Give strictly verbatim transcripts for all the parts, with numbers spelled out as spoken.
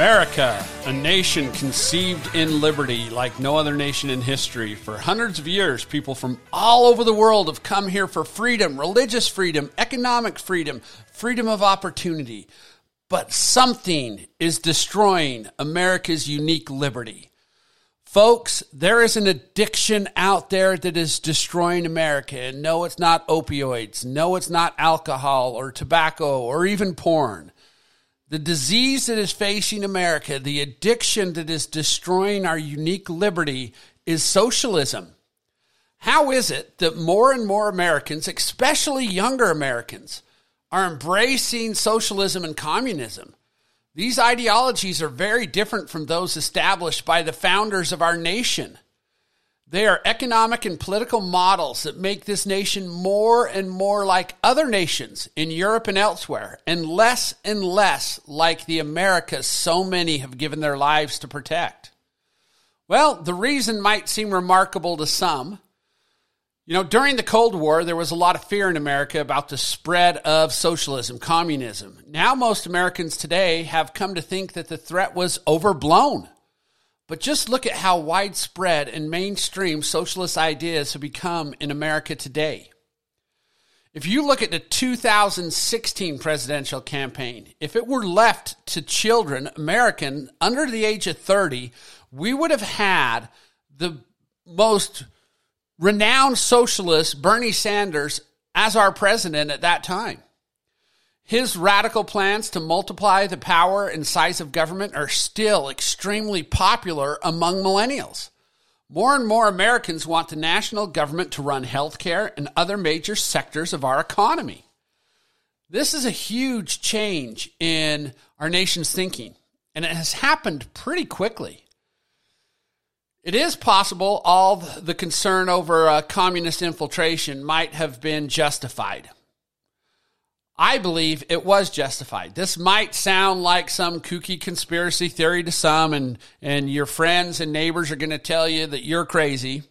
America, a nation conceived in liberty like no other nation in history. For hundreds of years, people from all over the world have come here for freedom, religious freedom, economic freedom, freedom of opportunity. But something is destroying America's unique liberty. Folks, there is an addiction out there that is destroying America. And no, it's not opioids. No, it's not alcohol or tobacco or even porn. The disease that is facing America, the addiction that is destroying our unique liberty, is socialism. How is it that more and more Americans, especially younger Americans, are embracing socialism and communism? These ideologies are very different from those established by the founders of our nation. They are economic and political models that make this nation more and more like other nations in Europe and elsewhere, and less and less like the America so many have given their lives to protect. Well, the reason might seem remarkable to some. You know, during the Cold War, there was a lot of fear in America about the spread of socialism, communism. Now most Americans today have come to think that the threat was overblown. But just look at how widespread and mainstream socialist ideas have become in America today. If you look at the two thousand sixteen presidential campaign, if it were left to children, American, under the age of thirty, we would have had the most renowned socialist, Bernie Sanders, as our president at that time. His radical plans to multiply the power and size of government are still extremely popular among millennials. More and more Americans want the national government to run healthcare and other major sectors of our economy. This is a huge change in our nation's thinking, and it has happened pretty quickly. It is possible all the concern over uh, communist infiltration might have been justified. I believe it was justified. This might sound like some kooky conspiracy theory to some, and, and your friends and neighbors are going to tell you that you're crazy.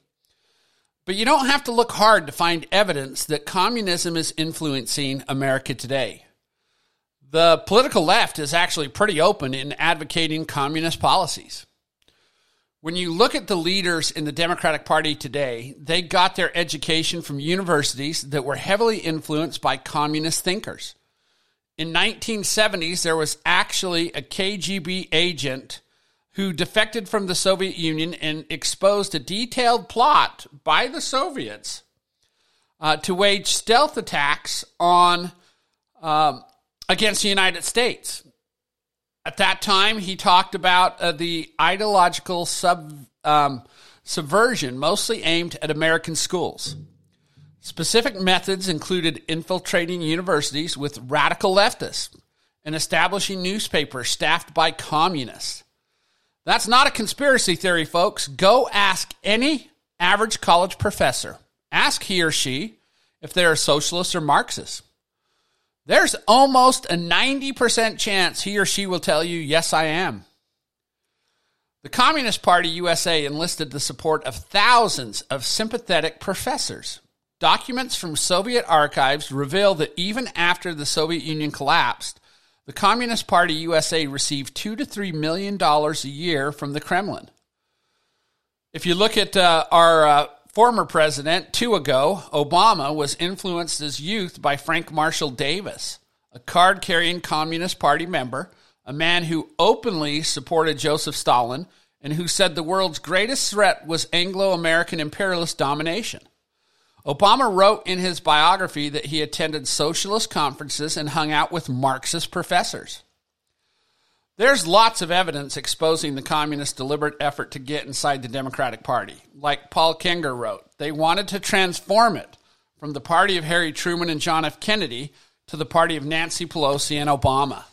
But you don't have to look hard to find evidence that communism is influencing America today. The political left is actually pretty open in advocating communist policies. When you look at the leaders in the Democratic Party today, they got their education from universities that were heavily influenced by communist thinkers. In the nineteen seventies, there was actually a K G B agent who defected from the Soviet Union and exposed a detailed plot by the Soviets uh, to wage stealth attacks on um, against the United States. At that time, he talked about uh, the ideological sub, um, subversion mostly aimed at American schools. Specific methods included infiltrating universities with radical leftists and establishing newspapers staffed by communists. That's not a conspiracy theory, folks. Go ask any average college professor. Ask he or she if they are socialists or Marxists. There's almost a ninety percent chance he or she will tell you, yes, I am. The Communist Party U S A enlisted the support of thousands of sympathetic professors. Documents from Soviet archives reveal that even after the Soviet Union collapsed, the Communist Party U S A received two to three million dollars a year from the Kremlin. If you look at uh, our uh, Former president, two ago, Obama was influenced as youth by Frank Marshall Davis, a card-carrying Communist Party member, a man who openly supported Joseph Stalin and who said the world's greatest threat was Anglo-American imperialist domination. Obama wrote in his biography that he attended socialist conferences and hung out with Marxist professors. There's lots of evidence exposing the communists' deliberate effort to get inside the Democratic Party. Like Paul Kenger wrote, they wanted to transform it from the party of Harry Truman and John F. Kennedy to the party of Nancy Pelosi and Obama.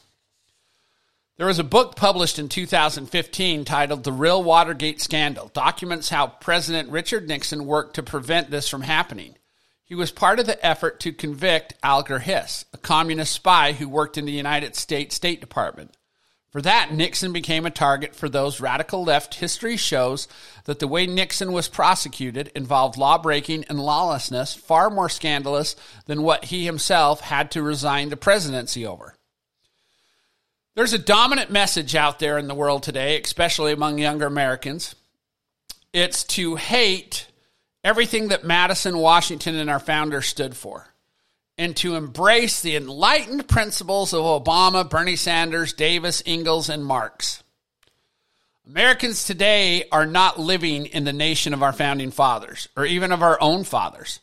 There was a book published in two thousand fifteen titled The Real Watergate Scandal, documents how President Richard Nixon worked to prevent this from happening. He was part of the effort to convict Alger Hiss, a communist spy who worked in the United States State Department. For that, Nixon became a target for those radical left. History shows that the way Nixon was prosecuted involved lawbreaking and lawlessness far more scandalous than what he himself had to resign the presidency over. There's a dominant message out there in the world today, especially among younger Americans. It's to hate everything that Madison, Washington, and our founders stood for, and to embrace the enlightened principles of Obama, Bernie Sanders, Davis, Ingalls, and Marx. Americans today are not living in the nation of our founding fathers, or even of our own fathers.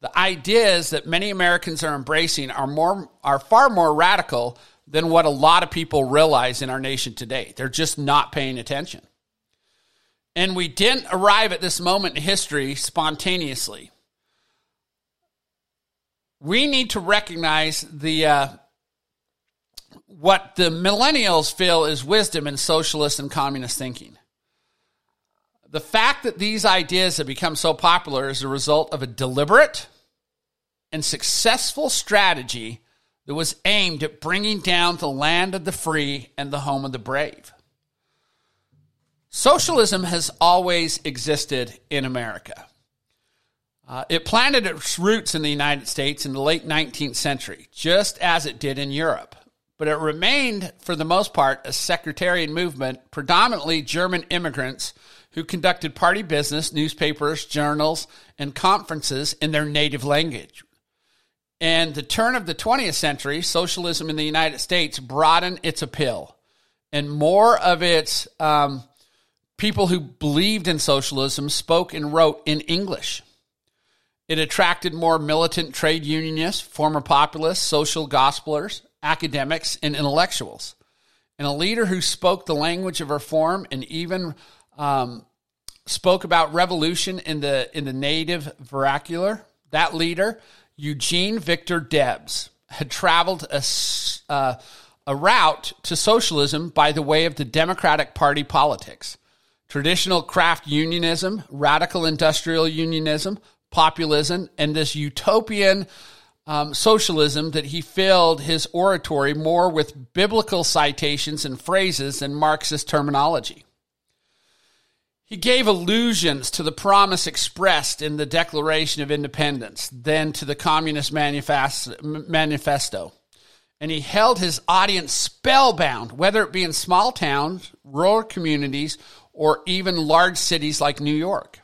The ideas that many Americans are embracing are more are far more radical than what a lot of people realize in our nation today. They're just not paying attention. And we didn't arrive at this moment in history spontaneously. We need to recognize the uh, what the millennials feel is wisdom in socialist and communist thinking. The fact that these ideas have become so popular is a result of a deliberate and successful strategy that was aimed at bringing down the land of the free and the home of the brave. Socialism has always existed in America. Uh, it planted its roots in the United States in the late nineteenth century, just as it did in Europe. But it remained, for the most part, a sectarian movement, predominantly German immigrants who conducted party business, newspapers, journals, and conferences in their native language. And the turn of the twentieth century, socialism in the United States broadened its appeal, and more of its um, people who believed in socialism spoke and wrote in English. It attracted more militant trade unionists, former populists, social gospelers, academics, and intellectuals, and a leader who spoke the language of reform and even um, spoke about revolution in the in the native vernacular. That leader, Eugene Victor Debs, had traveled a uh, a route to socialism by the way of the Democratic Party politics, traditional craft unionism, radical industrial unionism, populism, and this utopian um, socialism that he filled his oratory more with biblical citations and phrases than Marxist terminology. He gave allusions to the promise expressed in the Declaration of Independence, then to the Communist Manifesto, and he held his audience spellbound, whether it be in small towns, rural communities, or even large cities like New York.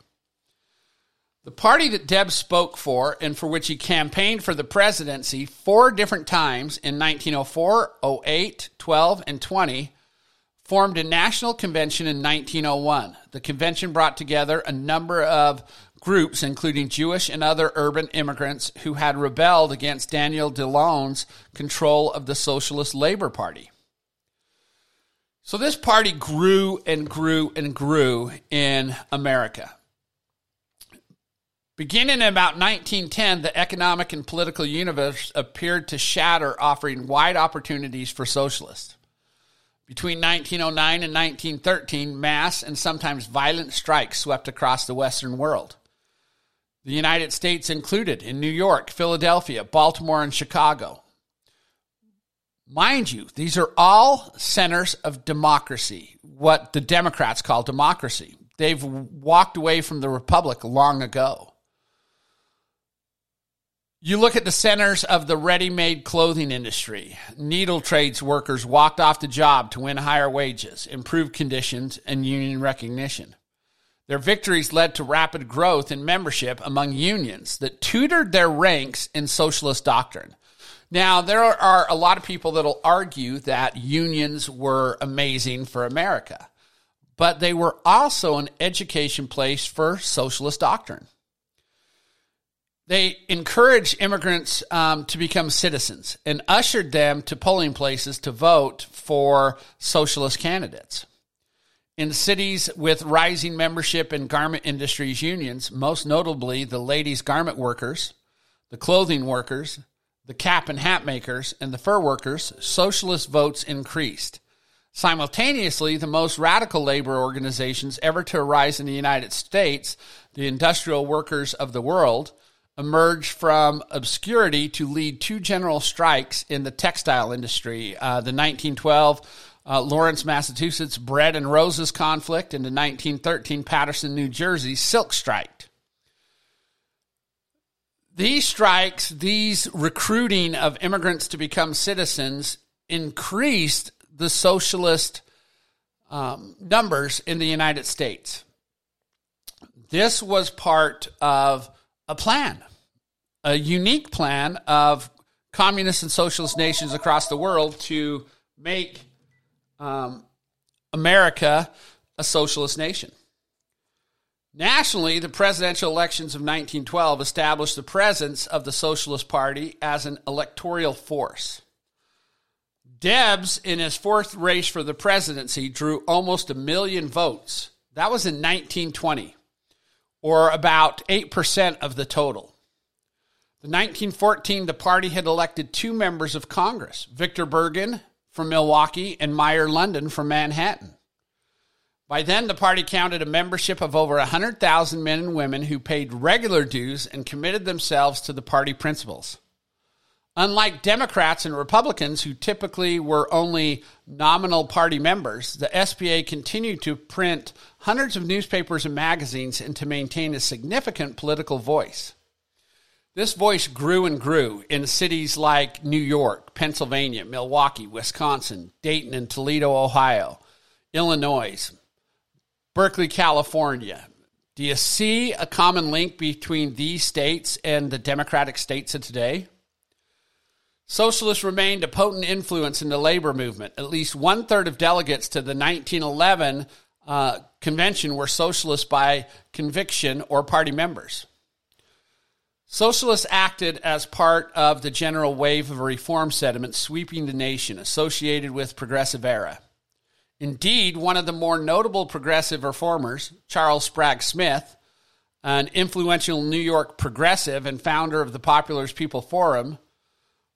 The party that Debs spoke for and for which he campaigned for the presidency four different times in nineteen oh four, oh eight, twelve, and twenty formed a national convention in nineteen oh one. The convention brought together a number of groups, including Jewish and other urban immigrants who had rebelled against Daniel Delon's control of the Socialist Labor Party. So this party grew and grew and grew in America. Beginning in about nineteen ten, the economic and political universe appeared to shatter, offering wide opportunities for socialists. Between nineteen oh nine and nineteen thirteen, mass and sometimes violent strikes swept across the Western world, the United States included, in New York, Philadelphia, Baltimore, and Chicago. Mind you, these are all centers of democracy, what the Democrats call democracy. They've walked away from the Republic long ago. You look at the centers of the ready-made clothing industry. Needle trades workers walked off the job to win higher wages, improved conditions, and union recognition. Their victories led to rapid growth in membership among unions that tutored their ranks in socialist doctrine. Now, there are a lot of people that will argue that unions were amazing for America, but they were also an education place for socialist doctrine. They encouraged immigrants um, to become citizens and ushered them to polling places to vote for socialist candidates. In cities with rising membership in garment industries unions, most notably the ladies' garment workers, the clothing workers, the cap and hat makers, and the fur workers, socialist votes increased. Simultaneously, the most radical labor organizations ever to arise in the United States, the Industrial Workers of the World, emerged from obscurity to lead two general strikes in the textile industry, uh, the nineteen twelve Uh, Lawrence, Massachusetts, Bread and Roses conflict, and the nineteen thirteen Paterson, New Jersey, silk strike. These strikes, these recruiting of immigrants to become citizens, increased the socialist um, numbers in the United States. This was part of a plan, a unique plan of communist and socialist nations across the world to make Um, America a socialist nation. Nationally, the presidential elections of nineteen twelve established the presence of the Socialist Party as an electoral force. Debs, in his fourth race for the presidency, drew almost a million votes. That was in nineteen twenty, or about eight percent of the total. In nineteen fourteen, the party had elected two members of Congress, Victor Bergen from Milwaukee and Meyer London from Manhattan. By then, the party counted a membership of over one hundred thousand men and women who paid regular dues and committed themselves to the party principles. Unlike Democrats and Republicans, who typically were only nominal party members, the S P A continued to print hundreds of newspapers and magazines and to maintain a significant political voice. This voice grew and grew in cities like New York, Pennsylvania, Milwaukee, Wisconsin, Dayton and Toledo, Ohio, Illinois, Berkeley, California. Do you see a common link between these states and the democratic states of today? Socialists remained a potent influence in the labor movement. At least one-third of delegates to the nineteen eleven uh, convention were socialists by conviction or party members. Socialists acted as part of the general wave of reform sentiment sweeping the nation associated with progressive era. Indeed, one of the more notable progressive reformers, Charles Sprague Smith, an influential New York progressive and founder of the Popular People Forum,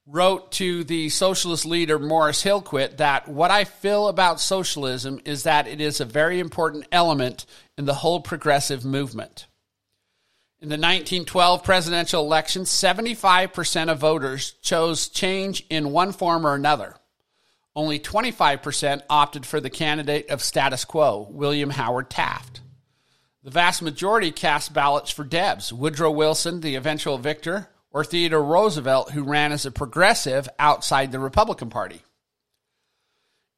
wrote to the socialist leader Morris Hillquit that what I feel about socialism is that it is a very important element in the whole progressive movement. In the nineteen twelve presidential election, seventy-five percent of voters chose change in one form or another. Only twenty-five percent opted for the candidate of status quo, William Howard Taft. The vast majority cast ballots for Debs, Woodrow Wilson, the eventual victor, or Theodore Roosevelt, who ran as a progressive outside the Republican Party.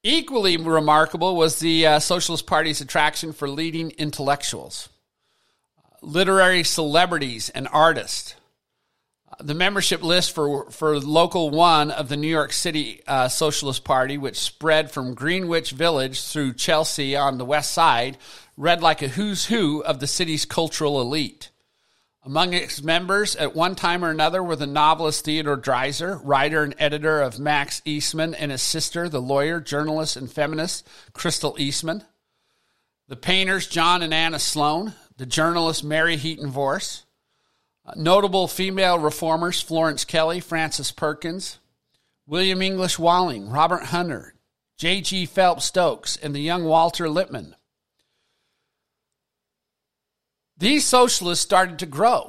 Equally remarkable was the uh, Socialist Party's attraction for leading intellectuals, literary celebrities and artists. The membership list for for Local One of the New York City uh, Socialist Party, which spread from Greenwich Village through Chelsea on the west side, read like a who's who of the city's cultural elite. Among its members at one time or another were the novelist Theodore Dreiser, writer and editor of Max Eastman, and his sister, the lawyer, journalist, and feminist Crystal Eastman, the painters John and Anna Sloan, the journalist Mary Heaton Vorse, notable female reformers Florence Kelly, Frances Perkins, William English Walling, Robert Hunter, J G Phelps Stokes, and the young Walter Lippmann. These socialists started to grow,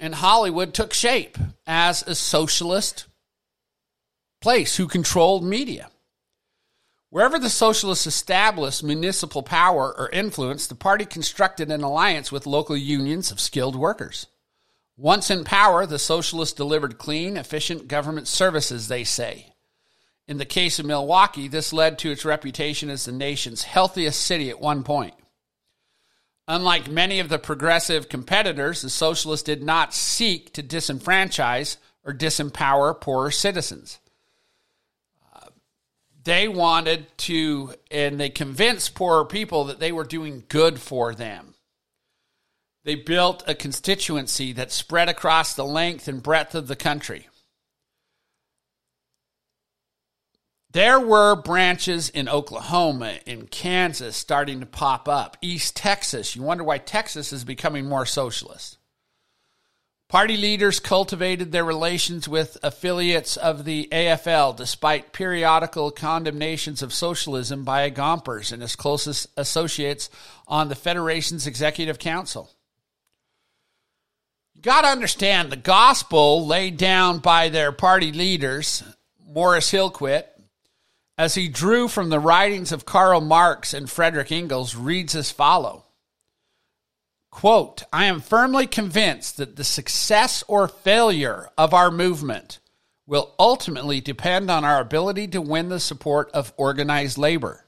and Hollywood took shape as a socialist place who controlled media. Wherever the socialists established municipal power or influence, the party constructed an alliance with local unions of skilled workers. Once in power, the socialists delivered clean, efficient government services, they say. In the case of Milwaukee, this led to its reputation as the nation's healthiest city at one point. Unlike many of the progressive competitors, the socialists did not seek to disenfranchise or disempower poorer citizens. Uh, they wanted to, and they convinced poorer people that they were doing good for them. They built a constituency that spread across the length and breadth of the country. There were branches in Oklahoma, in Kansas, starting to pop up. East Texas, you wonder why Texas is becoming more socialist. Party leaders cultivated their relations with affiliates of the A F L despite periodical condemnations of socialism by Gompers and his closest associates on the Federation's Executive Council. You got to understand the gospel laid down by their party leaders, Morris Hillquit, as he drew from the writings of Karl Marx and Frederick Engels, reads as follows. Quote, I am firmly convinced that the success or failure of our movement will ultimately depend on our ability to win the support of organized labor.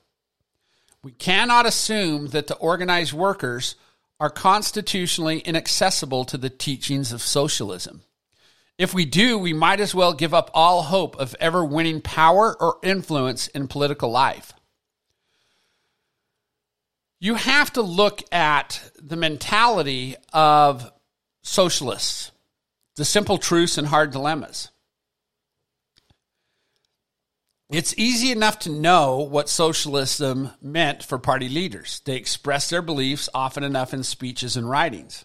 We cannot assume that the organized workers are constitutionally inaccessible to the teachings of socialism. If we do, we might as well give up all hope of ever winning power or influence in political life. You have to look at the mentality of socialists, the simple truths and hard dilemmas. It's easy enough to know what socialism meant for party leaders. They expressed their beliefs often enough in speeches and writings.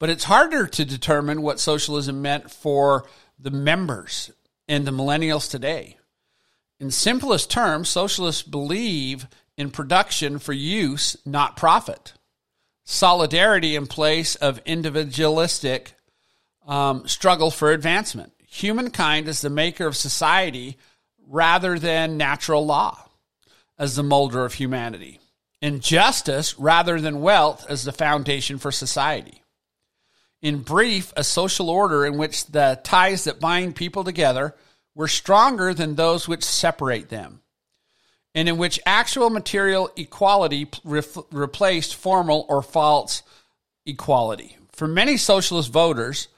But it's harder to determine what socialism meant for the members and the millennials today. In simplest terms, socialists believe in production for use, not profit. Solidarity in place of individualistic um, struggle for advancement. Humankind is the maker of society rather than natural law as the molder of humanity. And justice rather than wealth as the foundation for society. In brief, a social order in which the ties that bind people together were stronger than those which separate them, and in which actual material equality re- replaced formal or false equality. For many socialist voters,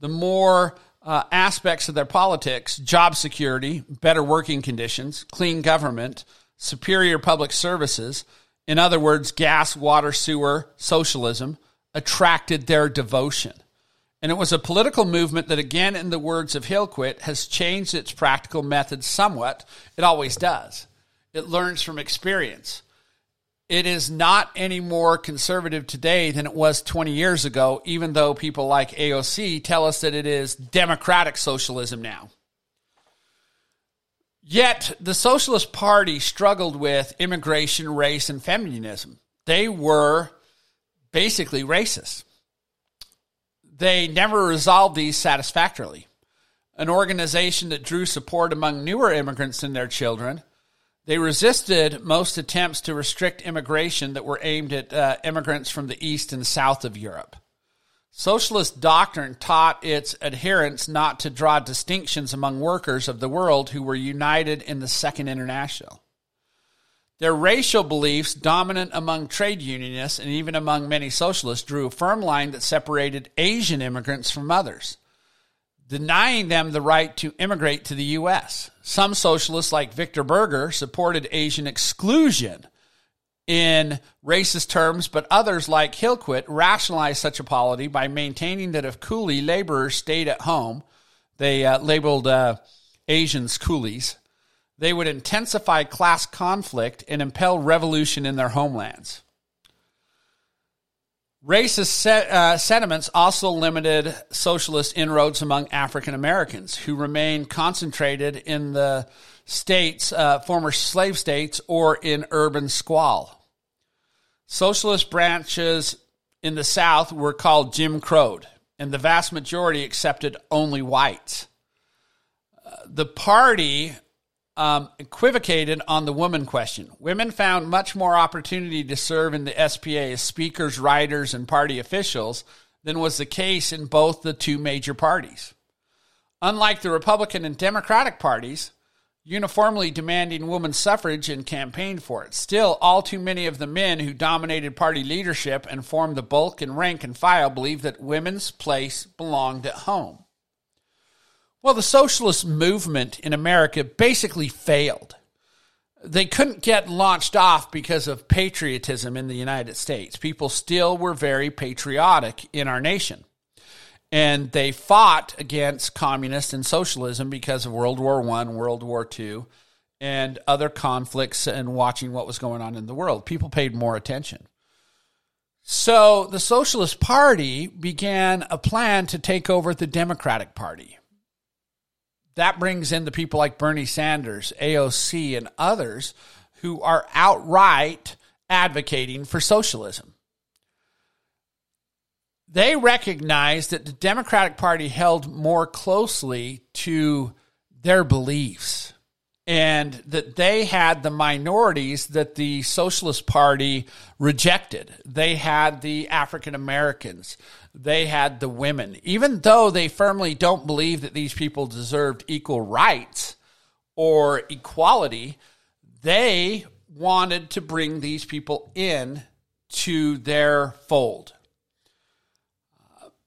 the more uh, aspects of their politics, job security, better working conditions, clean government, superior public services, in other words, gas, water, sewer, socialism, attracted their devotion. And it was a political movement that, again, in the words of Hillquit, has changed its practical methods somewhat. It always does. It learns from experience. It is not any more conservative today than it was twenty years ago, even though people like A O C tell us that it is democratic socialism now. Yet, the Socialist Party struggled with immigration, race, and feminism. They were basically racist. They never resolved these satisfactorily. An organization that drew support among newer immigrants and their children, they resisted most attempts to restrict immigration that were aimed at uh, immigrants from the east and south of Europe. Socialist doctrine taught its adherents not to draw distinctions among workers of the world who were united in the Second International. Their racial beliefs, dominant among trade unionists and even among many socialists, drew a firm line that separated Asian immigrants from others, denying them the right to immigrate to the U S. Some socialists, like Victor Berger, supported Asian exclusion in racist terms, but others, like Hillquit, rationalized such a polity by maintaining that if coolie laborers stayed at home, they uh, labeled uh, Asians coolies, they would intensify class conflict and impel revolution in their homelands. Racist se- uh, sentiments also limited socialist inroads among African Americans, who remained concentrated in the states, uh, former slave states, or in urban squall. Socialist branches in the South were called Jim Crowed, and the vast majority accepted only whites. Uh, the party Um, equivocated on the woman question. Women found much more opportunity to serve in the S P A as speakers, writers, and party officials than was the case in both the two major parties. Unlike the Republican and Democratic parties, uniformly demanding women's suffrage and campaigned for it. Still, all too many of the men who dominated party leadership and formed the bulk and rank and file believed that women's place belonged at home. Well, the socialist movement in America basically failed. They couldn't get launched off because of patriotism in the United States. People still were very patriotic in our nation. And they fought against communism and socialism because of World War One, World War Two, and other conflicts and watching what was going on in the world. People paid more attention. So the Socialist Party began a plan to take over the Democratic Party. That brings in the people like Bernie Sanders, A O C, and others who are outright advocating for socialism. They recognized that the Democratic Party held more closely to their beliefs and that they had the minorities that the Socialist Party rejected. They had the African Americans. They had the women. Even though they firmly don't believe that these people deserved equal rights or equality, they wanted to bring these people in to their fold.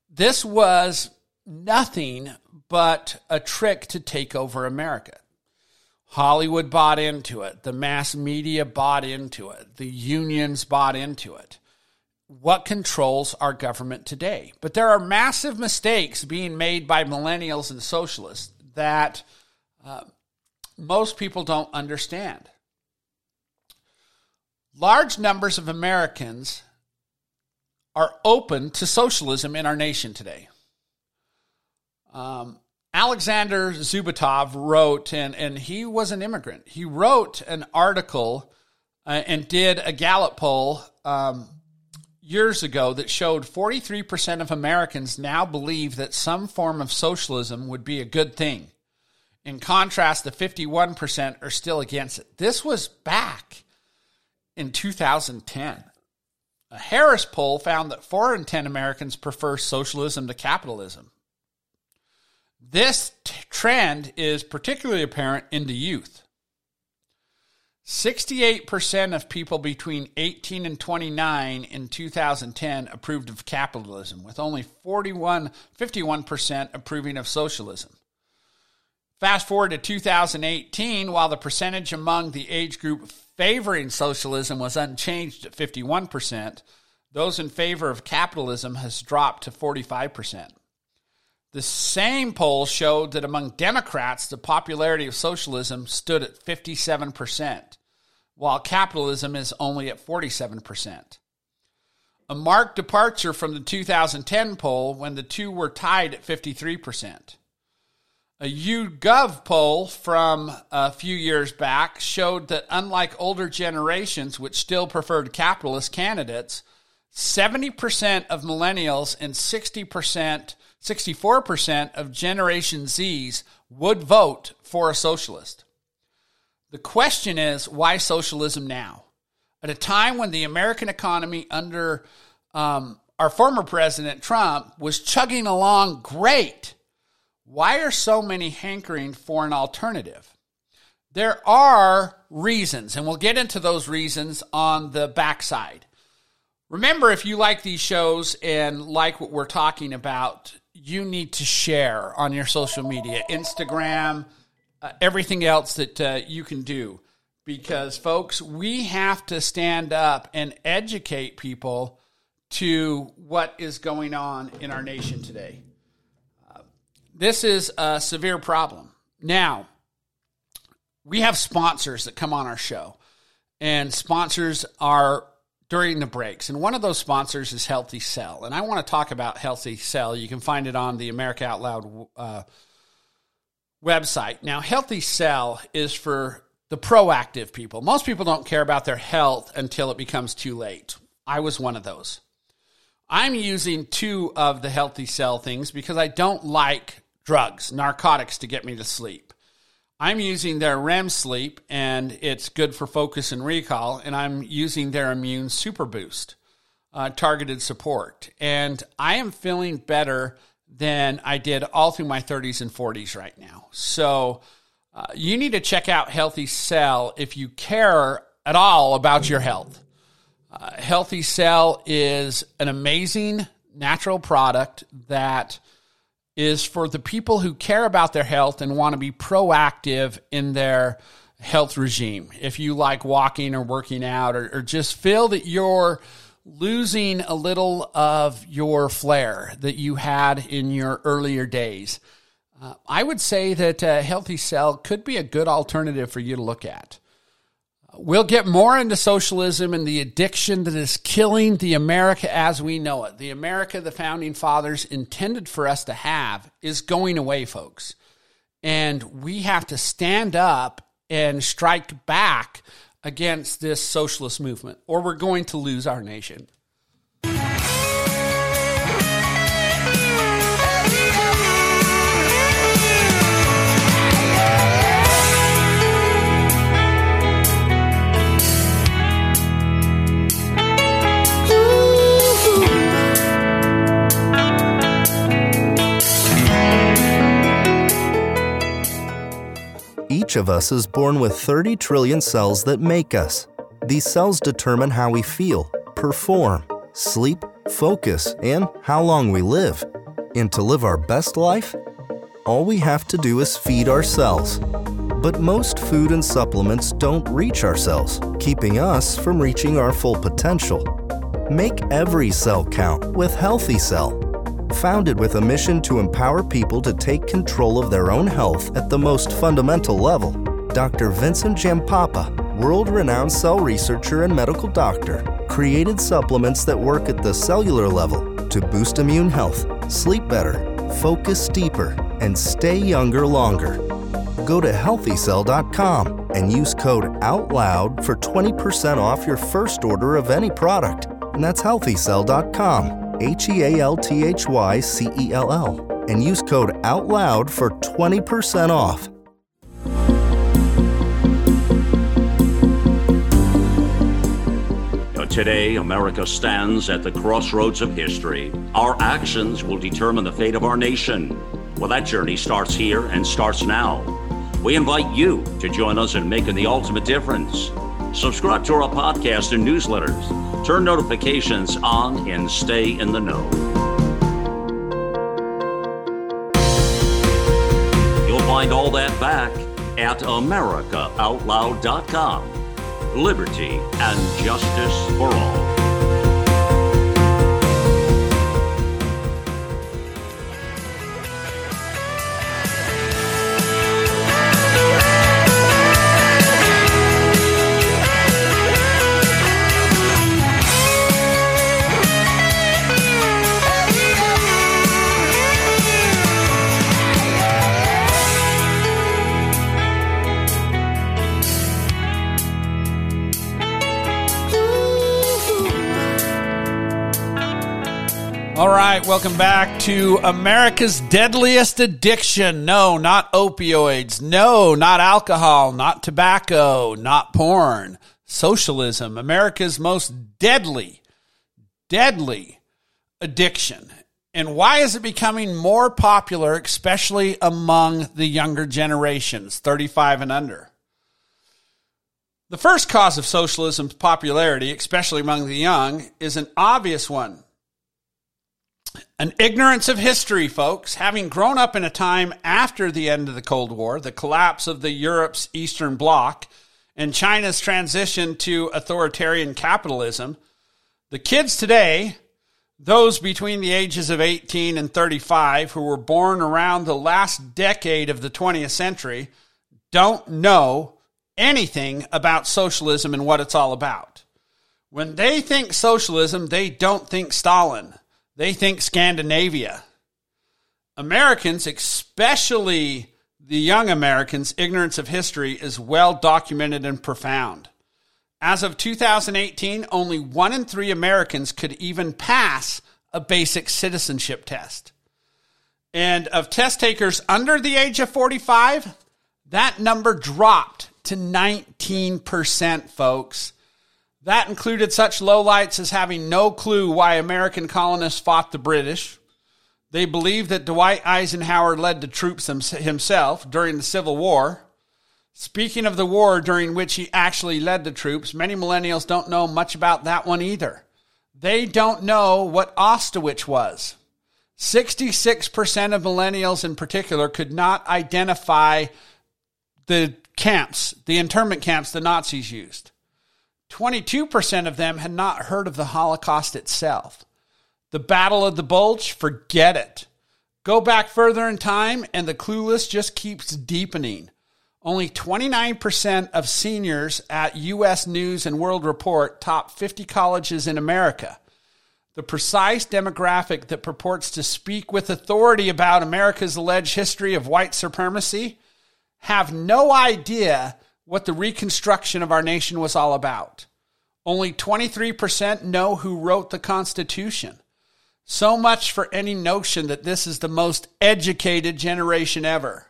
This was nothing but a trick to take over America. Hollywood bought into it. The mass media bought into it. The unions bought into it. What controls our government today? But there are massive mistakes being made by millennials and socialists that uh, most people don't understand. Large numbers of Americans are open to socialism in our nation today. Um, Alexander Zubatov wrote, and, and he was an immigrant. He wrote an article uh, and did a Gallup poll um, years ago that showed forty-three percent of Americans now believe that some form of socialism would be a good thing. In contrast, the fifty-one percent are still against it. This was back in two thousand ten. A Harris poll found that four in ten Americans prefer socialism to capitalism. This t- trend is particularly apparent in the youth. sixty-eight percent of people between eighteen and twenty-nine in two thousand ten approved of capitalism, with only forty-one, fifty-one percent approving of socialism. Fast forward to two thousand eighteen, while the percentage among the age group favoring socialism was unchanged at fifty-one percent, those in favor of capitalism has dropped to forty-five percent. The same poll showed that among Democrats, the popularity of socialism stood at fifty-seven percent, while capitalism is only at forty-seven percent. A marked departure from the two thousand ten poll when the two were tied at fifty-three percent. A YouGov poll from a few years back showed that unlike older generations, which still preferred capitalist candidates, seventy percent of millennials and sixty percent, sixty-four percent of Generation Zs would vote for a socialist. The question is, why socialism now? At a time when the American economy under um, our former President Trump was chugging along great, why are so many hankering for an alternative? There are reasons, and we'll get into those reasons on the backside. Remember, if you like these shows and like what we're talking about, you need to share on your social media, Instagram, uh, everything else that uh, you can do. Because, folks, we have to stand up and educate people to what is going on in our nation today. This is a severe problem. Now, we have sponsors that come on our show, and sponsors are during the breaks. And one of those sponsors is Healthy Cell, and I want to talk about Healthy Cell. You can find it on the America Out Loud uh, website. Now, Healthy Cell is for the proactive people. Most people don't care about their health until it becomes too late. I was one of those. I'm using two of the Healthy Cell things because I don't like drugs, narcotics to get me to sleep. I'm using their REM sleep, and it's good for focus and recall, and I'm using their immune super boost, uh, targeted support. And I am feeling better than I did all through my thirties and forties right now. So Uh, you need to check out Healthy Cell if you care at all about your health. Uh, Healthy Cell is an amazing natural product that is for the people who care about their health and want to be proactive in their health regime. If you like walking or working out, or, or just feel that you're losing a little of your flair that you had in your earlier days, Uh, I would say that uh, Healthy Cell could be a good alternative for you to look at. We'll get more into socialism and the addiction that is killing the America as we know it. The America the Founding Fathers intended for us to have is going away, folks. And we have to stand up and strike back against this socialist movement, or we're going to lose our nation. Each of us is born with thirty trillion cells that make us. These cells determine how we feel, perform, sleep, focus, and how long we live. And to live our best life, all we have to do is feed our cells. But most food and supplements don't reach our cells, keeping us from reaching our full potential. Make every cell count with Healthy Cell. Founded with a mission to empower people to take control of their own health at the most fundamental level, Doctor Vincent Jampapa, world-renowned cell researcher and medical doctor, created supplements that work at the cellular level to boost immune health, sleep better, focus deeper, and stay younger longer. Go to Healthy Cell dot com and use code OUTLOUD for twenty percent off your first order of any product. And that's Healthy Cell dot com. H E A L T H Y C E L L, and use code OUTLOUD for twenty percent off. Today, America stands at the crossroads of history. Our actions will determine the fate of our nation. Well, that journey starts here and starts now. We invite you to join us in making the ultimate difference. Subscribe to our podcast and newsletters. Turn notifications on and stay in the know. You'll find all that back at America Out Loud dot com. Liberty and justice for all. All right, welcome back to America's deadliest addiction. No, not opioids. No, not alcohol, not tobacco, not porn. Socialism, America's most deadly, deadly addiction. And why is it becoming more popular, especially among the younger generations, thirty-five and under? The first cause of socialism's popularity, especially among the young, is an obvious one. An ignorance of history, folks. Having grown up in a time after the end of the Cold War, the collapse of the Europe's Eastern Bloc, and China's transition to authoritarian capitalism, the kids today, those between the ages of eighteen and thirty-five who were born around the last decade of the twentieth century, don't know anything about socialism and what it's all about. When they think socialism, they don't think Stalin. They think Scandinavia. Americans, especially the young Americans, ignorance of history is well documented and profound. As of two thousand eighteen, only one in three Americans could even pass a basic citizenship test. And of test takers under the age of forty-five, that number dropped to nineteen percent, folks. That included such lowlights as having no clue why American colonists fought the British. They believed that Dwight Eisenhower led the troops himself during the Civil War. Speaking of the war during which he actually led the troops, many millennials don't know much about that one either. They don't know what Auschwitz was. sixty-six percent of millennials in particular could not identify the camps, the internment camps the Nazis used. twenty-two percent of them had not heard of the Holocaust itself. The Battle of the Bulge, forget it. Go back further in time and the clue list just keeps deepening. Only twenty-nine percent of seniors at U S News and World Report top fifty colleges in America. The precise demographic that purports to speak with authority about America's alleged history of white supremacy have no idea what the reconstruction of our nation was all about. Only twenty-three percent know who wrote the Constitution. So much for any notion that this is the most educated generation ever.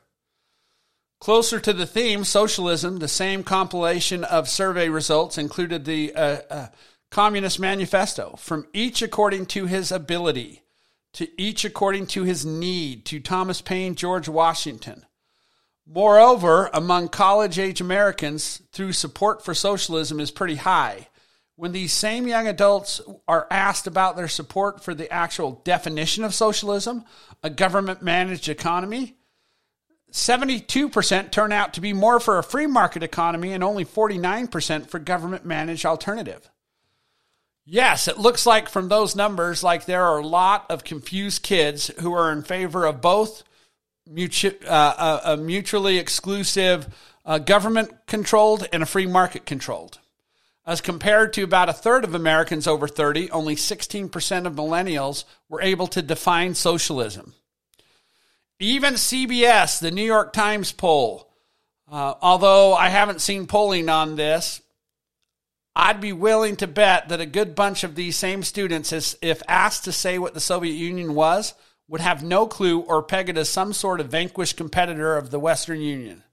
Closer to the theme, socialism, the same compilation of survey results included the uh, uh, Communist Manifesto, from each according to his ability, to each according to his need, to Thomas Paine, George Washington. Moreover, among college-age Americans, through support for socialism is pretty high. When these same young adults are asked about their support for the actual definition of socialism, a government-managed economy, seventy-two percent turn out to be more for a free market economy and only forty-nine percent for government-managed alternative. Yes, it looks like from those numbers like there are a lot of confused kids who are in favor of both Mutu- uh, a, a mutually exclusive uh, government-controlled and a free market-controlled. As compared to about a third of Americans over thirty, only sixteen percent of millennials were able to define socialism. Even C B S, the New York Times poll, uh, although I haven't seen polling on this, I'd be willing to bet that a good bunch of these same students, if asked to say what the Soviet Union was, would have no clue or peg it as some sort of vanquished competitor of the Western Union.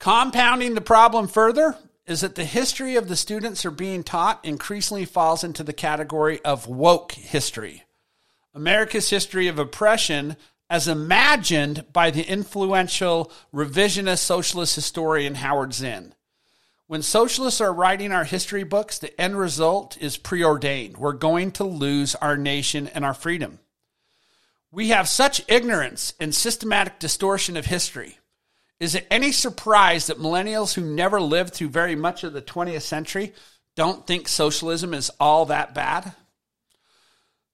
Compounding the problem further is that the history of the students are being taught increasingly falls into the category of woke history. America's history of oppression as imagined by the influential revisionist socialist historian Howard Zinn. When socialists are writing our history books, the end result is preordained. We're going to lose our nation and our freedom. We have such ignorance and systematic distortion of history. Is it any surprise that millennials who never lived through very much of the twentieth century don't think socialism is all that bad?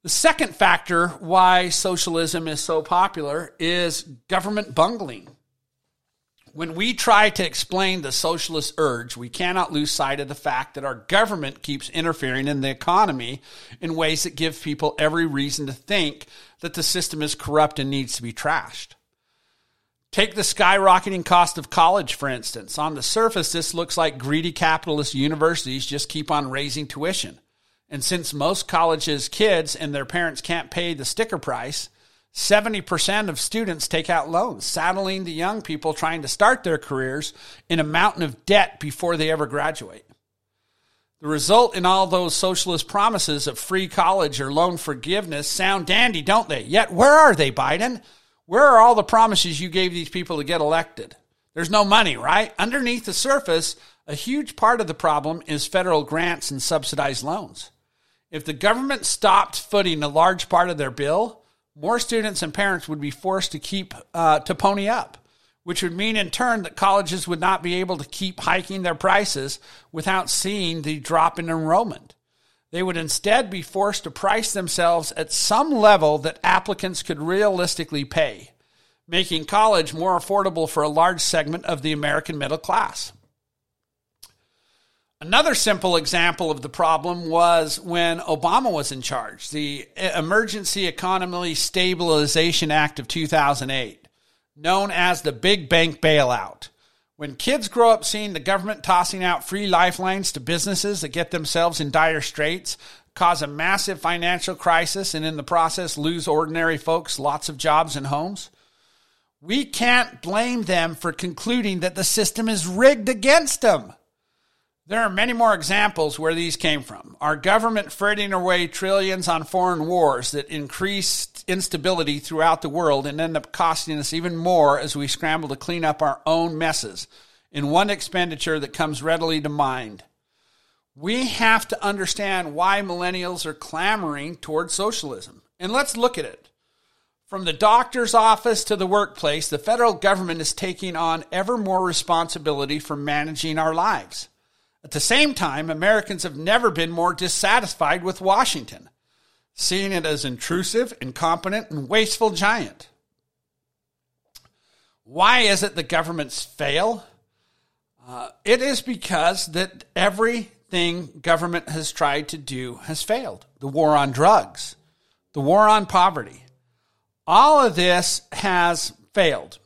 The second factor why socialism is so popular is government bungling. When we try to explain the socialist urge, we cannot lose sight of the fact that our government keeps interfering in the economy in ways that give people every reason to think that the system is corrupt and needs to be trashed. Take the skyrocketing cost of college, for instance. On the surface, this looks like greedy capitalist universities just keep on raising tuition. And since most colleges' kids and their parents can't pay the sticker price, seventy percent of students take out loans, saddling the young people trying to start their careers in a mountain of debt before they ever graduate. The result in all those socialist promises of free college or loan forgiveness sound dandy, don't they? Yet where are they, Biden? Where are all the promises you gave these people to get elected? There's no money, right? Underneath the surface, a huge part of the problem is federal grants and subsidized loans. If the government stopped footing a large part of their bill, more students and parents would be forced to keep uh, to pony up, which would mean in turn that colleges would not be able to keep hiking their prices without seeing the drop in enrollment. They would instead be forced to price themselves at some level that applicants could realistically pay, making college more affordable for a large segment of the American middle class. Another simple example of the problem was when Obama was in charge, the Emergency Economy Stabilization Act of two thousand eight, known as the Big Bank Bailout. When kids grow up seeing the government tossing out free lifelines to businesses that get themselves in dire straits, cause a massive financial crisis, and in the process lose ordinary folks lots of jobs and homes, we can't blame them for concluding that the system is rigged against them. There are many more examples where these came from. Our government fritting away trillions on foreign wars that increase instability throughout the world and end up costing us even more as we scramble to clean up our own messes in one expenditure that comes readily to mind. We have to understand why millennials are clamoring toward socialism. And let's look at it. From the doctor's office to the workplace, the federal government is taking on ever more responsibility for managing our lives. At the same time, Americans have never been more dissatisfied with Washington, seeing it as intrusive, incompetent, and wasteful giant. Why is it the governments fail? Uh, it is because that everything government has tried to do has failed. The war on drugs, the war on poverty, all of this has failed.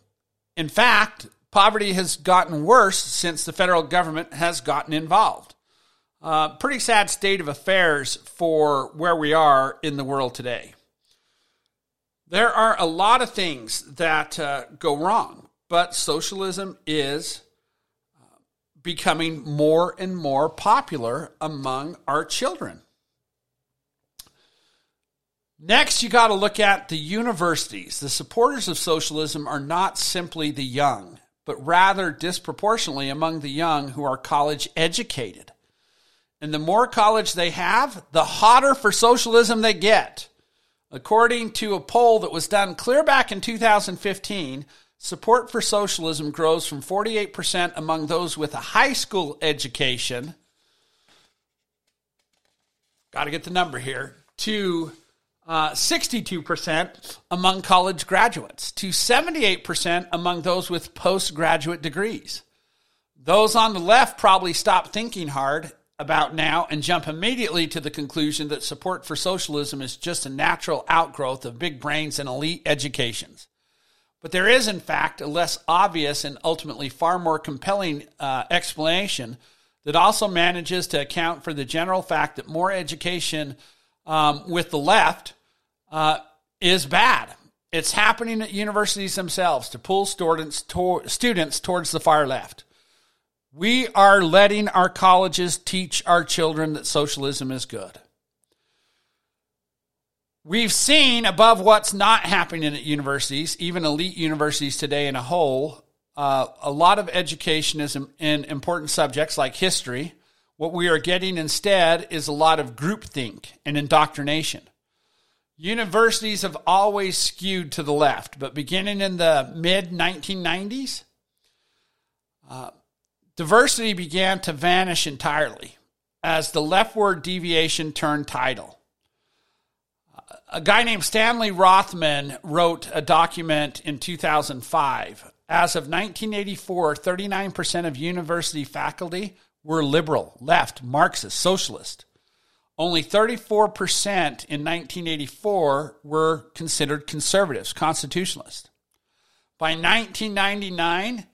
In fact, poverty has gotten worse since the federal government has gotten involved. Uh, pretty sad state of affairs for where we are in the world today. There are a lot of things that uh, go wrong, but socialism is uh, becoming more and more popular among our children. Next, you got to look at the universities. The supporters of socialism are not simply the young, but rather disproportionately among the young who are college educated. And the more college they have, the hotter for socialism they get. According to a poll that was done clear back in two thousand fifteen, support for socialism grows from forty-eight percent among those with a high school education, got to get the number here, to uh, sixty-two percent among college graduates, to seventy-eight percent among those with postgraduate degrees. Those on the left probably stop thinking hard about now and jump immediately to the conclusion that support for socialism is just a natural outgrowth of big brains and elite educations. But there is, in fact, a less obvious and ultimately far more compelling uh, explanation that also manages to account for the general fact that more education um, with the left uh, is bad. It's happening at universities themselves to pull students, to- students towards the far left. We are letting our colleges teach our children that socialism is good. We've seen above what's not happening at universities, even elite universities today in a whole, uh, a lot of educationism in important subjects like history. What we are getting instead is a lot of groupthink and indoctrination. Universities have always skewed to the left, but beginning in the mid nineteen nineties, uh, diversity began to vanish entirely as the leftward deviation turned tidal. A guy named Stanley Rothman wrote a document in two thousand five. As of nineteen eighty-four, thirty-nine percent of university faculty were liberal, left, Marxist, socialist. Only thirty-four percent in nineteen eighty-four were considered conservatives, constitutionalists. By nineteen ninety-nine,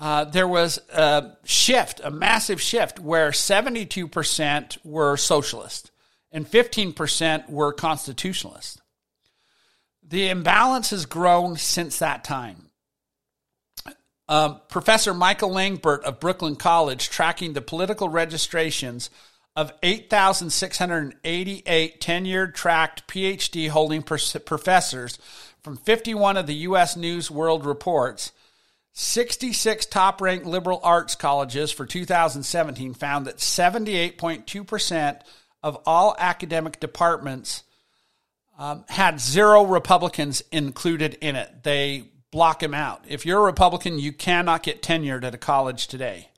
Uh, there was a shift, a massive shift, where seventy-two percent were socialist and fifteen percent were constitutionalist. The imbalance has grown since that time. Uh, Professor Michael Langbert of Brooklyn College, tracking the political registrations of eight thousand six hundred eighty-eight tenured tracked P H D holding professors from fifty-one of the U S News World Reports, sixty-six top-ranked liberal arts colleges for two thousand seventeen found that seventy-eight point two percent of all academic departments um, had zero Republicans included in it. They block them out. If you're a Republican, you cannot get tenured at a college today.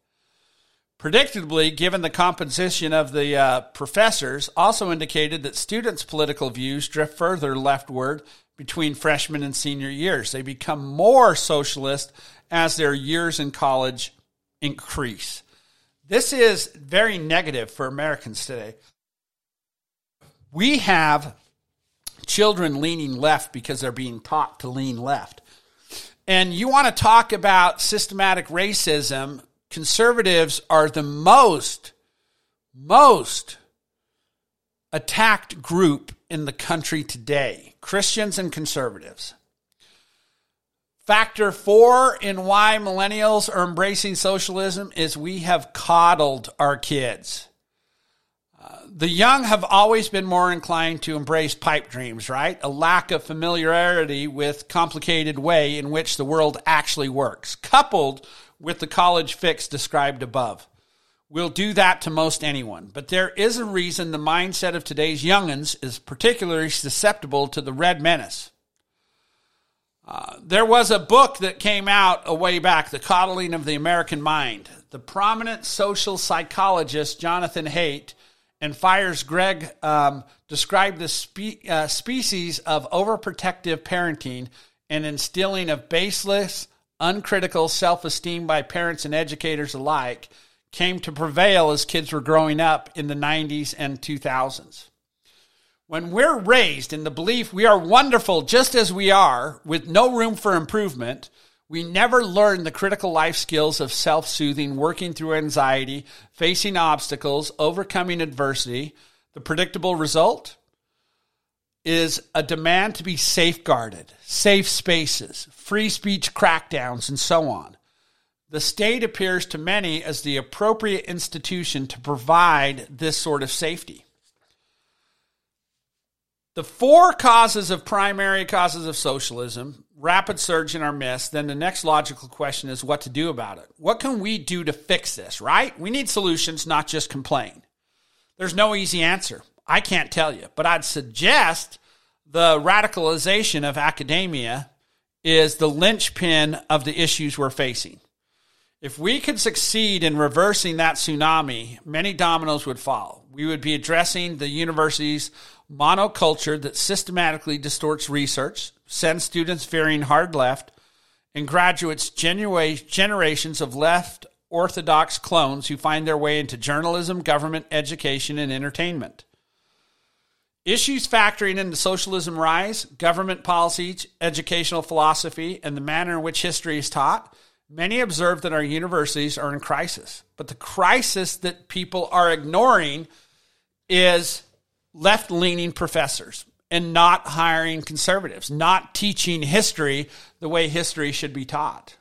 Predictably, given the composition of the uh, professors, also indicated that students' political views drift further leftward between freshman and senior years. They become more socialist as their years in college increase. This is very negative for Americans today. We have children leaning left because they're being taught to lean left. And you want to talk about systematic racism, conservatives are the most, most attacked group in the country today, Christians and conservatives. Factor four in why millennials are embracing socialism is we have coddled our kids. Uh, the young have always been more inclined to embrace pipe dreams, right? A lack of familiarity with complicated way in which the world actually works, coupled with the college fix described above. We'll do that to most anyone, but there is a reason the mindset of today's young'uns is particularly susceptible to the Red Menace. Uh, there was a book that came out a way back, The Coddling of the American Mind. The prominent social psychologist Jonathan Haidt and Fires Gregg um, described the spe- uh, species of overprotective parenting and instilling of baseless, uncritical self-esteem by parents and educators alike came to prevail as kids were growing up in the nineties and two thousands. When we're raised in the belief we are wonderful just as we are, with no room for improvement, we never learn the critical life skills of self-soothing, working through anxiety, facing obstacles, overcoming adversity. The predictable result is a demand to be safeguarded, safe spaces, free speech crackdowns, and so on. The state appears to many as the appropriate institution to provide this sort of safety. The four causes of primary causes of socialism, rapid surge in our midst, then the next logical question is what to do about it. What can we do to fix this, right? We need solutions, not just complain. There's no easy answer. I can't tell you, but I'd suggest the radicalization of academia is the linchpin of the issues we're facing. If we could succeed in reversing that tsunami, many dominoes would fall. We would be addressing the university's monoculture that systematically distorts research, sends students veering hard left, and graduates genera- generations of left orthodox clones who find their way into journalism, government, education, and entertainment. Issues factoring into socialism rise, government policies, educational philosophy, and the manner in which history is taught. Many observe that our universities are in crisis, but the crisis that people are ignoring is left-leaning professors and not hiring conservatives, not teaching history the way history should be taught.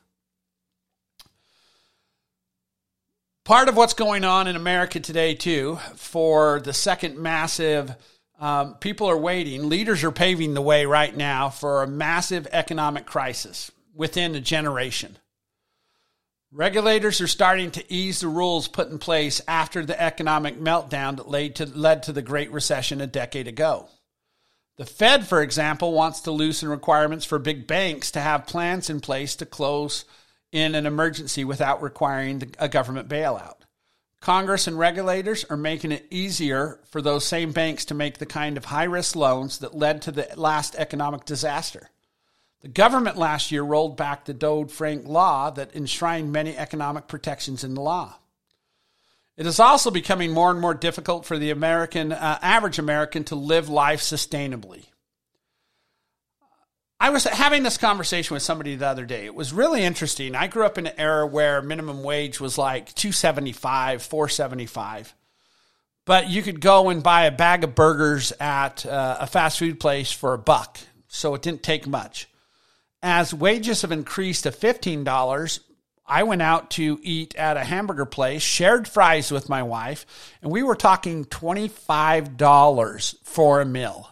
Part of what's going on in America today, too, for the second massive, um, people are waiting, leaders are paving the way right now for a massive economic crisis within a generation. Regulators are starting to ease the rules put in place after the economic meltdown that led to, led to the Great Recession a decade ago. The Fed, for example, wants to loosen requirements for big banks to have plans in place to close in an emergency without requiring the, a government bailout. Congress and regulators are making it easier for those same banks to make the kind of high-risk loans that led to the last economic disaster. The government last year rolled back the Dodd-Frank law that enshrined many economic protections in the law. It is also becoming more and more difficult for the American uh, average American to live life sustainably. I was having this conversation with somebody the other day. It was really interesting. I grew up in an era where minimum wage was like two seventy-five, four seventy-five. But you could go and buy a bag of burgers at uh, a fast food place for a buck, so it didn't take much. As wages have increased to fifteen dollars, I went out to eat at a hamburger place, shared fries with my wife, and we were talking twenty-five dollars for a meal.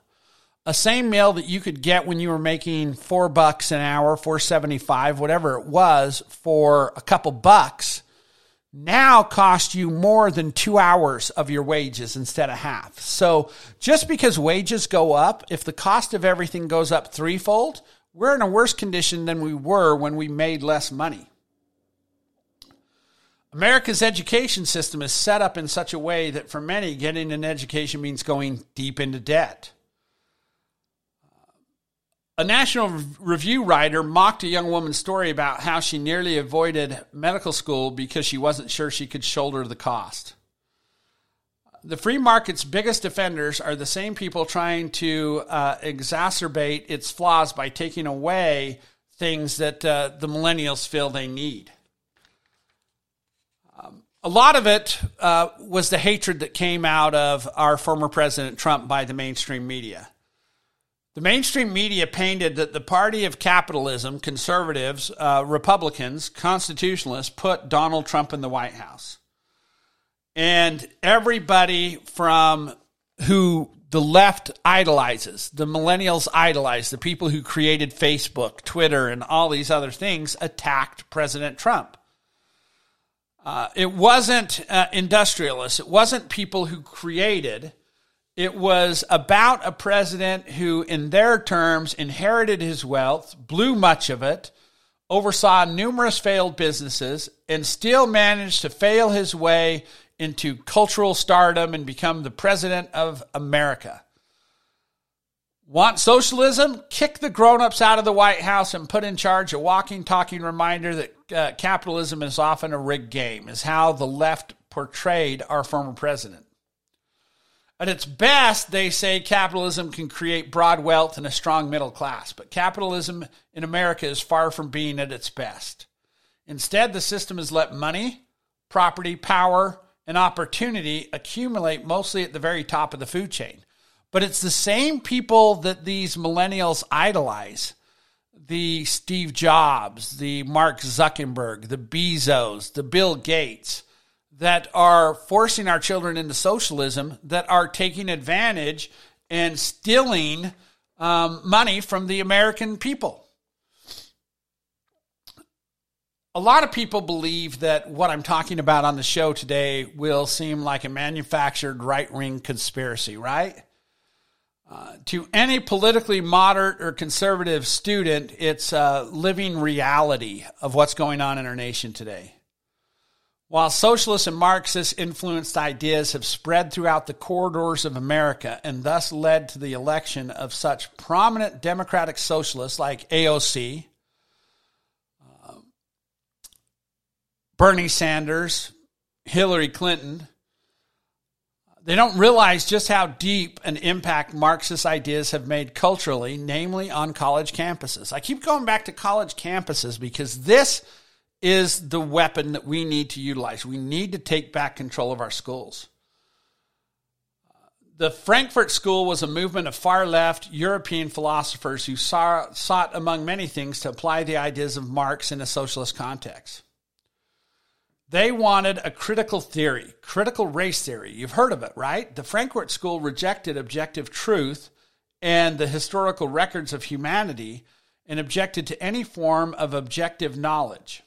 A same meal that you could get when you were making four bucks an hour, four seventy-five, whatever it was, for a couple bucks, now cost you more than two hours of your wages instead of half. So just because wages go up, if the cost of everything goes up threefold, we're in a worse condition than we were when we made less money. America's education system is set up in such a way that for many, getting an education means going deep into debt. A National Review writer mocked a young woman's story about how she nearly avoided medical school because she wasn't sure she could shoulder the cost. The free market's biggest defenders are the same people trying to uh, exacerbate its flaws by taking away things that uh, the millennials feel they need. Um, a lot of it uh, was the hatred that came out of our former President Trump by the mainstream media. The mainstream media painted that the party of capitalism, conservatives, uh, Republicans, constitutionalists, put Donald Trump in the White House. And everybody from who the left idolizes, the millennials idolize, the people who created Facebook, Twitter, and all these other things attacked President Trump. Uh, it wasn't uh, industrialists. It wasn't people who created. It was about a president who, in their terms, inherited his wealth, blew much of it, oversaw numerous failed businesses, and still managed to fail his way into cultural stardom and become the president of America. Want socialism? Kick the grown-ups out of the White House and put in charge a walking, talking reminder that uh, capitalism is often a rigged game, is how the left portrayed our former president. At its best, they say capitalism can create broad wealth and a strong middle class, but capitalism in America is far from being at its best. Instead, the system has let money, property, power, and opportunity accumulate mostly at the very top of the food chain. But it's the same people that these millennials idolize, the Steve Jobs, the Mark Zuckerberg, the Bezos, the Bill Gates, that are forcing our children into socialism, that are taking advantage and stealing um, money from the American people. A lot of people believe that what I'm talking about on the show today will seem like a manufactured right-wing conspiracy, right? Uh, to any politically moderate or conservative student, it's a living reality of what's going on in our nation today. While socialist and Marxist-influenced ideas have spread throughout the corridors of America and thus led to the election of such prominent democratic socialists like A O C, uh, Bernie Sanders, Hillary Clinton, they don't realize just how deep an impact Marxist ideas have made culturally, namely on college campuses. I keep going back to college campuses because this is the weapon that we need to utilize. We need to take back control of our schools. The Frankfurt School was a movement of far-left European philosophers who saw, sought, among many things, to apply the ideas of Marx in a socialist context. They wanted a critical theory, critical race theory. You've heard of it, right? The Frankfurt School rejected objective truth and the historical records of humanity and objected to any form of objective knowledge.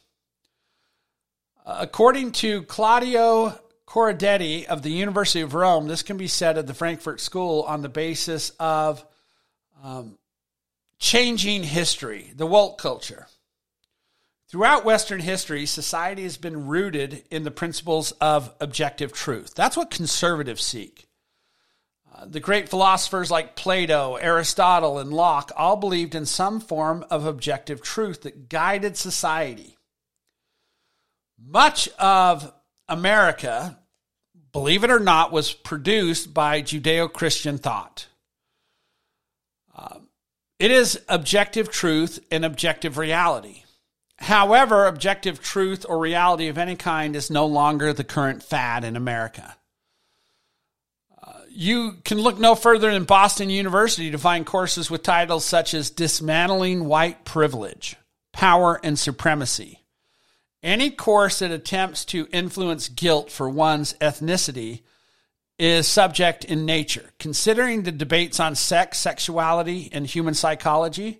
According to Claudio Corradetti of the University of Rome, this can be said of the Frankfurt School on the basis of um, changing history, the woke culture. Throughout Western history, society has been rooted in the principles of objective truth. That's what conservatives seek. Uh, the great philosophers like Plato, Aristotle, and Locke all believed in some form of objective truth that guided society. Much of America, believe it or not, was produced by Judeo-Christian thought. Uh, it is objective truth and objective reality. However, objective truth or reality of any kind is no longer the current fad in America. Uh, you can look no further than Boston University to find courses with titles such as Dismantling White Privilege, Power and Supremacy. Any course that attempts to influence guilt for one's ethnicity is subject in nature. Considering the debates on sex, sexuality, and human psychology,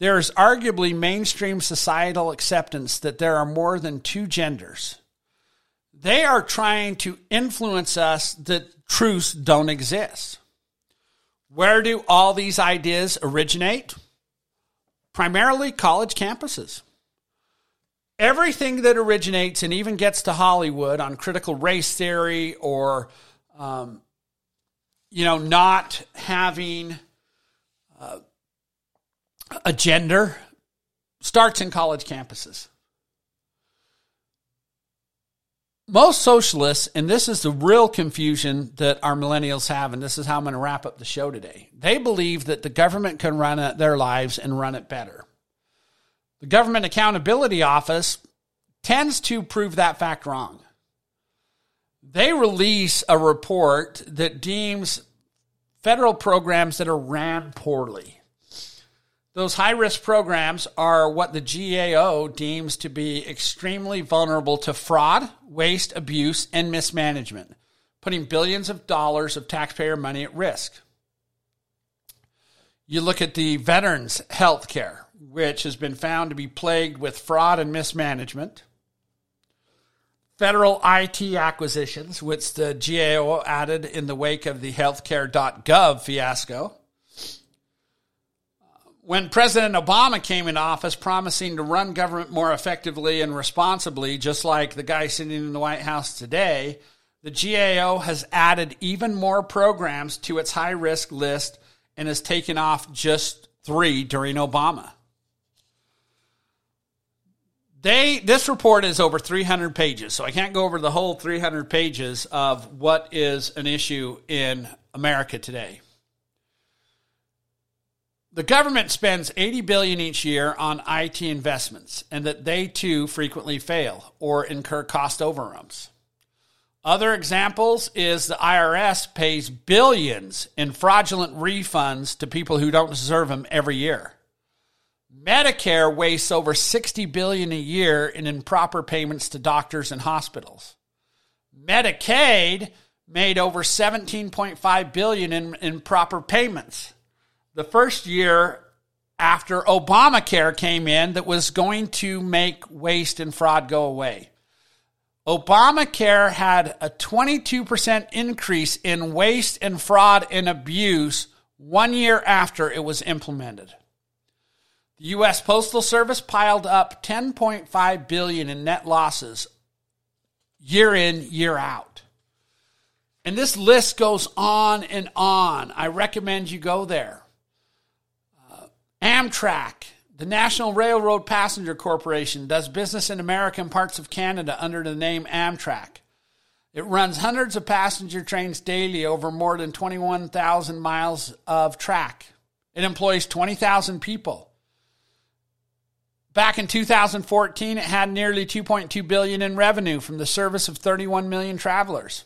there is arguably mainstream societal acceptance that there are more than two genders. They are trying to influence us that truths don't exist. Where do all these ideas originate? Primarily college campuses. Everything that originates and even gets to Hollywood on critical race theory or, um, you know, not having... Uh, A gender starts in college campuses. Most socialists, and this is the real confusion that our millennials have, and this is how I'm going to wrap up the show today, they believe that the government can run their lives and run it better. The Government Accountability Office tends to prove that fact wrong. They release a report that deems federal programs that are ran poorly. Those high-risk programs are what the G A O deems to be extremely vulnerable to fraud, waste, abuse, and mismanagement, putting billions of dollars of taxpayer money at risk. You look at the veterans' health care, which has been found to be plagued with fraud and mismanagement. Federal I T acquisitions, which the G A O added in the wake of the healthcare dot gov fiasco. When President Obama came in office promising to run government more effectively and responsibly, just like the guy sitting in the White House today, the G A O has added even more programs to its high-risk list and has taken off just three during Obama. They, this report is over three hundred pages, so I can't go over the whole three hundred pages of what is an issue in America today. The government spends eighty billion dollars each year on I T investments, and that they too frequently fail or incur cost overruns. Other examples is the I R S pays billions in fraudulent refunds to people who don't deserve them every year. Medicare wastes over sixty billion dollars a year in improper payments to doctors and hospitals. Medicaid made over seventeen point five billion dollars in improper payments. The first year after Obamacare came in that was going to make waste and fraud go away. Obamacare had a twenty-two percent increase in waste and fraud and abuse one year after it was implemented. The U S Postal Service piled up ten point five billion dollars in net losses year in, year out. And this list goes on and on. I recommend you go there. Uh, Amtrak, the National Railroad Passenger Corporation, does business in America and parts of Canada under the name Amtrak. It runs hundreds of passenger trains daily over more than twenty-one thousand miles of track. It employs twenty thousand people. Back in two thousand fourteen, it had nearly two point two billion dollars in revenue from the service of thirty-one million travelers.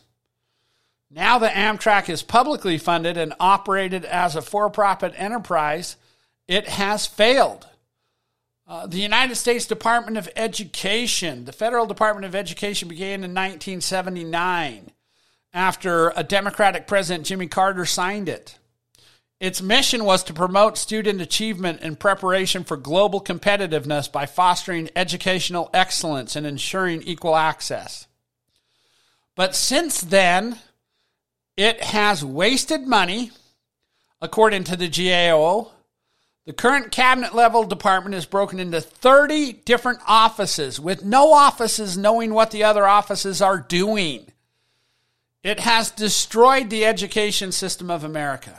Now the Amtrak is publicly funded and operated as a for-profit enterprise. It has failed. Uh, the United States Department of Education, the Federal Department of Education began in nineteen seventy-nine after a Democratic president, Jimmy Carter, signed it. Its mission was to promote student achievement and preparation for global competitiveness by fostering educational excellence and ensuring equal access. But since then, it has wasted money, according to the G A O. The current cabinet-level department is broken into thirty different offices, with no offices knowing what the other offices are doing. It has destroyed the education system of America.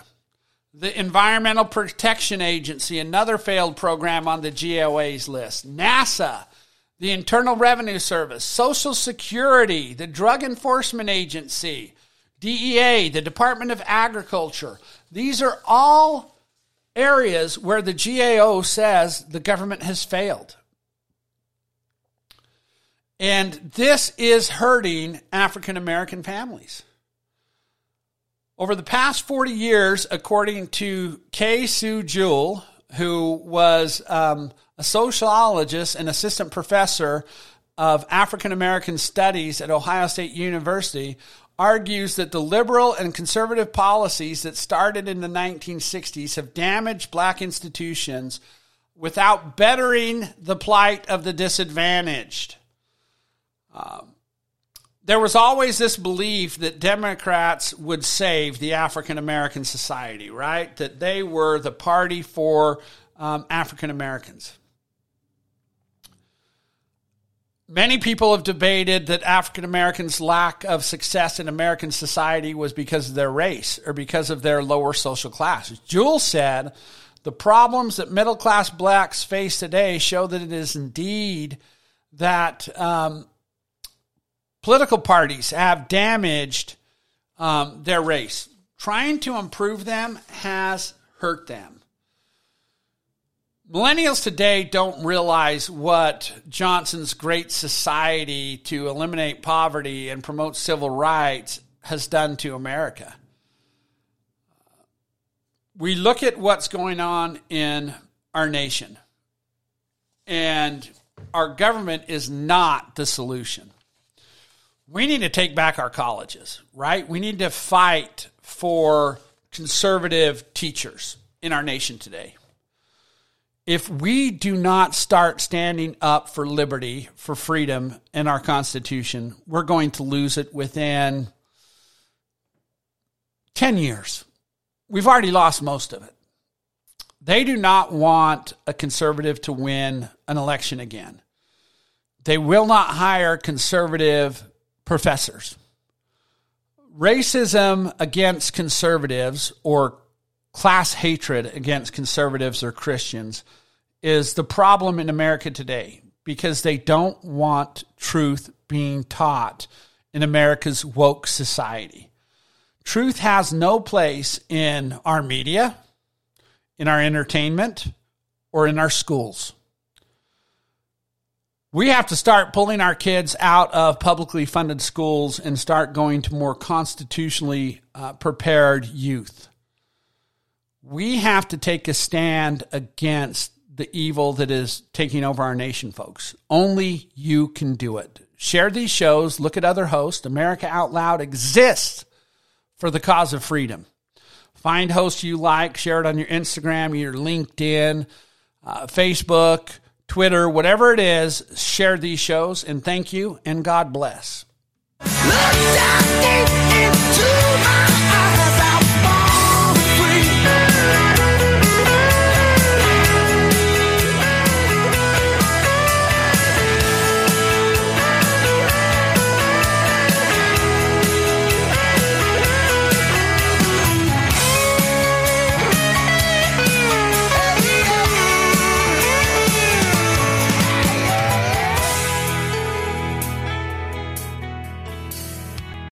The Environmental Protection Agency, another failed program on the G A O A's list. NASA, the Internal Revenue Service, Social Security, the Drug Enforcement Agency, D E A, the Department of Agriculture. These are all areas where the G A O says the government has failed. And this is hurting African American families. Over the past forty years, according to Kay Sue Jewell, who was um, a sociologist and assistant professor of African American studies at Ohio State University, argues that the liberal and conservative policies that started in the nineteen sixties have damaged black institutions without bettering the plight of the disadvantaged. Um, There was always this belief that Democrats would save the African American society, right? That they were the party for um, African Americans. Many people have debated that African Americans' lack of success in American society was because of their race or because of their lower social class. As Jewell said, the problems that middle-class blacks face today show that it is indeed that Um, Political parties have damaged um, their race. Trying to improve them has hurt them. Millennials today don't realize what Johnson's great society to eliminate poverty and promote civil rights has done to America. We look at what's going on in our nation, and our government is not the solution. We need to take back our colleges, right? We need to fight for conservative teachers in our nation today. if we do not start standing up for liberty, for freedom in our Constitution, we're going to lose it within ten years. We've already lost most of it. They do not want a conservative to win an election again. They will not hire conservative professors. Racism against conservatives or class hatred against conservatives or Christians is the problem in America today because they don't want truth being taught in America's woke society. Truth has no place in our media, in our entertainment, or in our schools. We have to start pulling our kids out of publicly funded schools and start going to more constitutionally uh, prepared youth. We have to take a stand against the evil that is taking over our nation, folks. Only you can do it. Share these shows. Look at other hosts. America Out Loud exists for the cause of freedom. Find hosts you like. Share it on your Instagram, your LinkedIn, uh, Facebook, Twitter, whatever it is. Share these shows, and thank you, and God bless. Look down deep into my eyes. We'll be right back.